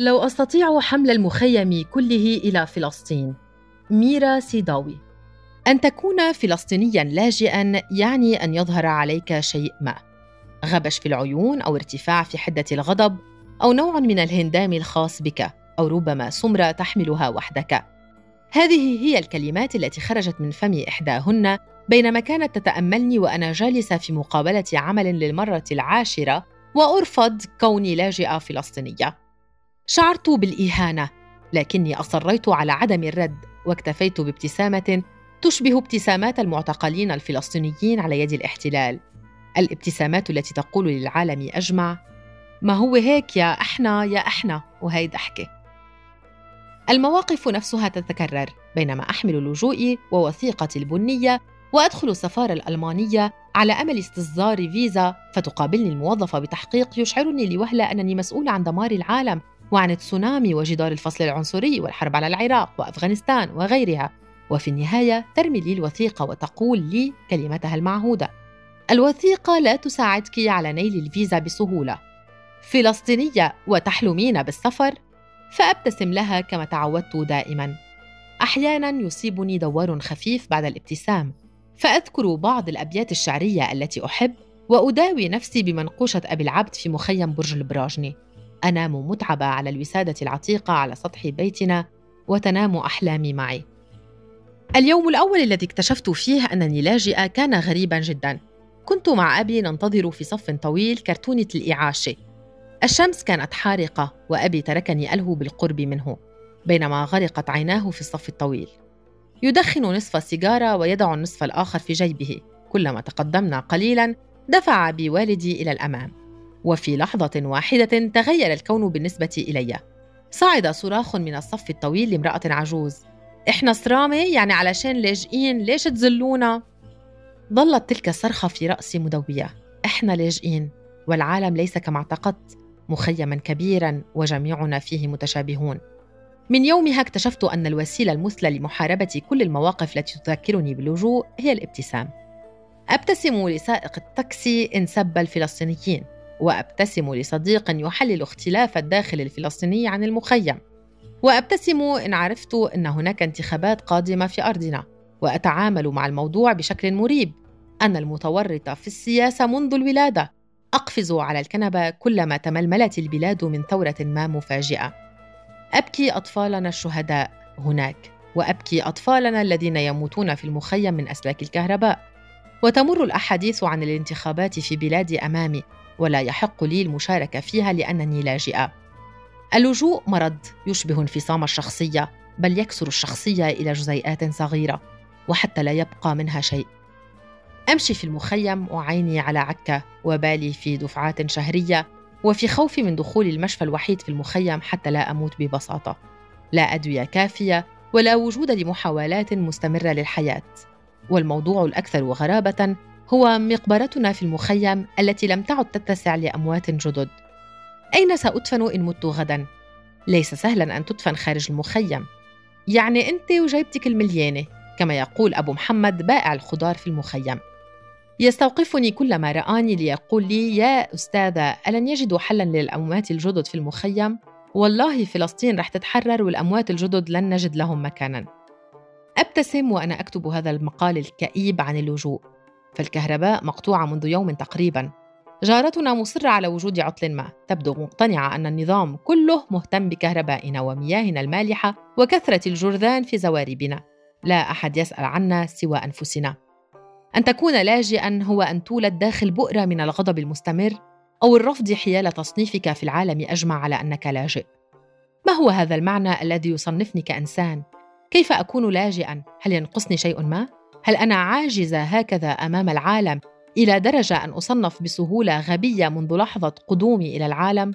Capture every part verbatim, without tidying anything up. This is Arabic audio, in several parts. لو أستطيع حمل المخيم كله إلى فلسطين. ميرا صيداوي. أن تكون فلسطينياً لاجئاً يعني أن يظهر عليك شيء ما، غبش في العيون أو ارتفاع في حدة الغضب أو نوع من الهندام الخاص بك، أو ربما سمرة تحملها وحدك. هذه هي الكلمات التي خرجت من فم إحداهن بينما كانت تتأملني وأنا جالسة في مقابلة عمل للمرة العاشرة وأرفض كوني لاجئة فلسطينية. شعرت بالإهانة، لكني أصريت على عدم الرد واكتفيت بابتسامة تشبه ابتسامات المعتقلين الفلسطينيين على يد الاحتلال، الابتسامات التي تقول للعالم أجمع: ما هو هيك يا إحنا يا إحنا وهي ضحكة. المواقف نفسها تتكرر بينما أحمل لجوئي ووثيقتي البنية وأدخل السفارة الألمانية على أمل استصدار فيزا، فتقابلني الموظفة بتحقيق يشعرني لوهلة أنني مسؤولة عن دمار العالم وعن التسونامي وجدار الفصل العنصري والحرب على العراق وأفغانستان وغيرها، وفي النهاية ترمي لي الوثيقة وتقول لي كلمتها المعهودة: الوثيقة لا تساعدك على نيل الفيزا بسهولة. فلسطينية وتحلمين بالسفر؟ فأبتسم لها كما تعودت دائما. أحيانا يصيبني دوار خفيف بعد الابتسام، فأذكر بعض الأبيات الشعرية التي أحب وأداوي نفسي بمنقوشة أبي العبد في مخيم برج البراجني: أنام متعبة على الوسادة العتيقة على سطح بيتنا وتنام أحلامي معي. اليوم الأول الذي اكتشفت فيه أنني لاجئة كان غريباً جداً. كنت مع أبي ننتظر في صف طويل كرتونة الإعاشة. الشمس كانت حارقة وأبي تركني ألهو بالقرب منه بينما غرقت عيناه في الصف الطويل. يدخن نصف السيجارة ويضع النصف الآخر في جيبه. كلما تقدمنا قليلاً دفع بي والدي إلى الأمام، وفي لحظة واحدة تغير الكون بالنسبة إلي. صعد صراخ من الصف الطويل لامرأة عجوز: إحنا صرامة يعني علشان لاجئين، ليش تزلونا؟ ظلت تلك الصرخة في رأسي مدوية. إحنا لاجئين والعالم ليس كما اعتقدت، مخيماً كبيراً وجميعنا فيه متشابهون. من يومها اكتشفت أن الوسيلة المثلى لمحاربة كل المواقف التي تذكرني باللجوء هي الابتسام. أبتسم لسائق التاكسي إن سب الفلسطينيين، وأبتسم لصديق يحلل اختلاف الداخل الفلسطيني عن المخيم، وأبتسم إن عرفت أن هناك انتخابات قادمة في أرضنا، وأتعامل مع الموضوع بشكل مريب. أنا المتورطة في السياسة منذ الولادة، أقفز على الكنبة كلما تململت البلاد من ثورة ما مفاجئة. أبكي أطفالنا الشهداء هناك، وأبكي أطفالنا الذين يموتون في المخيم من أسلاك الكهرباء، وتمر الأحاديث عن الانتخابات في بلادي أمامي ولا يحق لي المشاركة فيها لأنني لاجئة. اللجوء مرض يشبه انفصام الشخصية، بل يكسر الشخصية إلى جزيئات صغيرة وحتى لا يبقى منها شيء. أمشي في المخيم وعيني على عكا وبالي في دفعات شهرية، وفي خوفي من دخول المشفى الوحيد في المخيم حتى لا أموت ببساطة. لا أدوية كافية ولا وجود لمحاولات مستمرة للحياة. والموضوع الأكثر غرابة هو مقبرتنا في المخيم التي لم تعد تتسع لأموات جدد. أين سأدفن إن مت غدا؟ ليس سهلا أن تدفن خارج المخيم، يعني أنت وجيبتك المليانة كما يقول أبو محمد بائع الخضار في المخيم. يستوقفني كلما رآني ليقول لي: يا أستاذة، ألن يجدوا حلا للأموات الجدد في المخيم؟ والله فلسطين رح تتحرر والأموات الجدد لن نجد لهم مكانا. أبتسم وأنا أكتب هذا المقال الكئيب عن اللجوء، فالكهرباء مقطوعة منذ يوم تقريباً. جارتنا مصرة على وجود عطل ما، تبدو مقتنعة أن النظام كله مهتم بكهربائنا ومياهنا المالحة وكثرة الجرذان في زواربنا. لا أحد يسأل عنا سوى أنفسنا. أن تكون لاجئاً هو أن تولد داخل بؤرة من الغضب المستمر أو الرفض حيال تصنيفك في العالم أجمع على أنك لاجئ. ما هو هذا المعنى الذي يصنفني كإنسان؟ كيف أكون لاجئاً؟ هل ينقصني شيء ما؟ هل أنا عاجزة هكذا أمام العالم إلى درجة أن أصنف بسهولة غبية منذ لحظة قدومي إلى العالم؟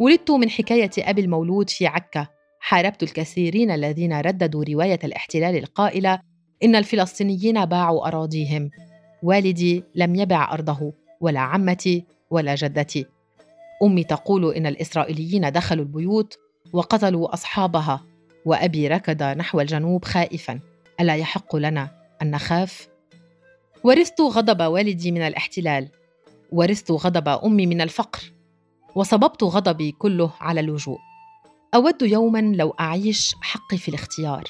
ولدت من حكاية أبي المولود في عكا. حاربت الكثيرين الذين رددوا رواية الاحتلال القائلة إن الفلسطينيين باعوا أراضيهم. والدي لم يبع أرضه، ولا عمتي ولا جدتي. أمي تقول إن الإسرائيليين دخلوا البيوت وقتلوا أصحابها، وأبي ركض نحو الجنوب خائفاً. ألا يحق لنا أن نخاف؟ ورثت غضب والدي من الاحتلال، ورثت غضب أمي من الفقر، وصببت غضبي كله على اللجوء. أود يوماً لو أعيش حقي في الاختيار،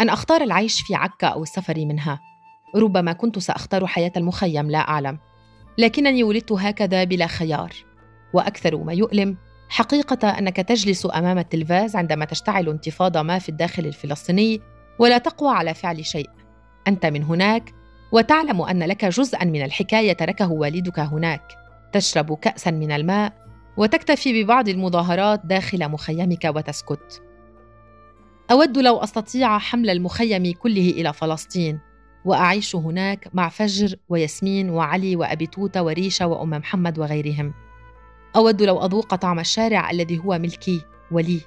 أن أختار العيش في عكا أو السفر منها. ربما كنت سأختار حياة المخيم، لا أعلم، لكنني ولدت هكذا بلا خيار. وأكثر ما يؤلم حقيقة أنك تجلس أمام التلفاز عندما تشتعل انتفاضة ما في الداخل الفلسطيني ولا تقوى على فعل شيء. أنت من هناك وتعلم أن لك جزءاً من الحكاية تركه والدك هناك. تشرب كأساً من الماء وتكتفي ببعض المظاهرات داخل مخيمك وتسكت. أود لو أستطيع حمل المخيم كله إلى فلسطين وأعيش هناك مع فجر وياسمين وعلي وأبي توتة وريشة وأم محمد وغيرهم. أود لو أذوق طعم الشارع الذي هو ملكي ولي.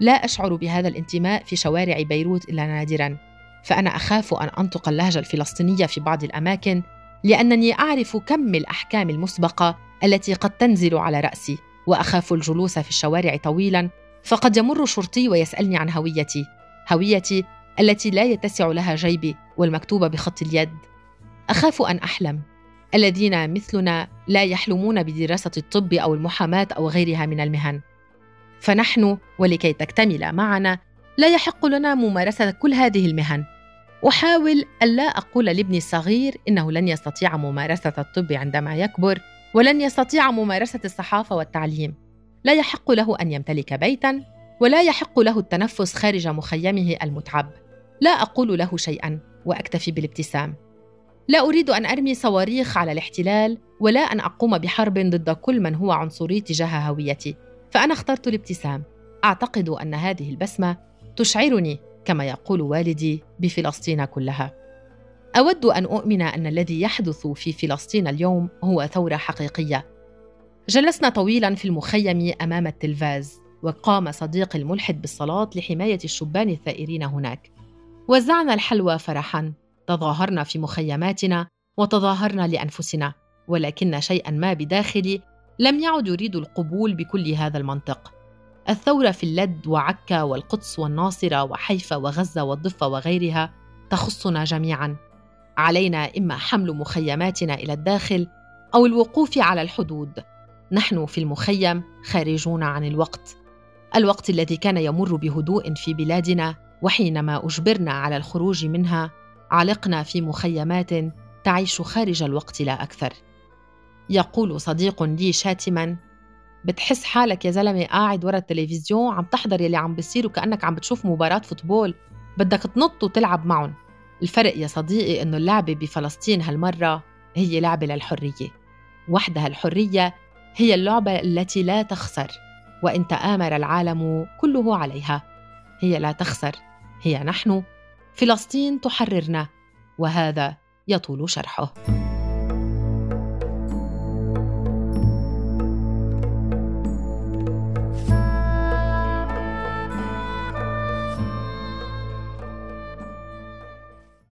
لا أشعر بهذا الانتماء في شوارع بيروت إلا نادراً، فأنا أخاف أن أنطق اللهجة الفلسطينية في بعض الأماكن لأنني أعرف كم الأحكام المسبقة التي قد تنزل على رأسي، وأخاف الجلوس في الشوارع طويلاً فقد يمر شرطي ويسألني عن هويتي، هويتي التي لا يتسع لها جيبي والمكتوبة بخط اليد. أخاف أن أحلم. الذين مثلنا لا يحلمون بدراسة الطب أو المحاماة أو غيرها من المهن، فنحن ولكي تكتمل معنا لا يحق لنا ممارسة كل هذه المهن. أحاول ألا أقول لابني الصغير إنه لن يستطيع ممارسة الطب عندما يكبر ولن يستطيع ممارسة الصحافة والتعليم. لا يحق له أن يمتلك بيتاً ولا يحق له التنفس خارج مخيمه المتعب. لا أقول له شيئاً وأكتفي بالابتسام. لا أريد أن أرمي صواريخ على الاحتلال ولا أن أقوم بحرب ضد كل من هو عنصري تجاه هويتي، فأنا اخترت الابتسام. أعتقد أن هذه البسمة تشعرني كما يقول والدي بفلسطين كلها. أود أن أؤمن أن الذي يحدث في فلسطين اليوم هو ثورة حقيقية. جلسنا طويلاً في المخيم أمام التلفاز، وقام صديقي الملحد بالصلاة لحماية الشبان الثائرين هناك. وزعنا الحلوى فرحاً، تظاهرنا في مخيماتنا وتظاهرنا لأنفسنا، ولكن شيئاً ما بداخلي لم يعد يريد القبول بكل هذا المنطق. الثورة في اللد وعكا والقدس والناصرة وحيفا وغزة والضفة وغيرها تخصنا جميعاً. علينا إما حمل مخيماتنا إلى الداخل أو الوقوف على الحدود. نحن في المخيم خارجون عن الوقت، الوقت الذي كان يمر بهدوء في بلادنا، وحينما أجبرنا على الخروج منها علقنا في مخيمات تعيش خارج الوقت لا أكثر. يقول صديق لي شاتماً: بتحس حالك يا زلمة قاعد ورا التلفزيون عم تحضر يلي عم بيصير وكأنك عم بتشوف مباراة فوتبول، بدك تنط وتلعب معهم. الفرق يا صديقي إنه اللعبة بفلسطين هالمرة هي لعبة للحرية وحدها. الحرية هي اللعبة التي لا تخسر، وإن تآمر العالم كله عليها. هي لا تخسر، هي نحن. فلسطين تحررنا، وهذا يطول شرحه.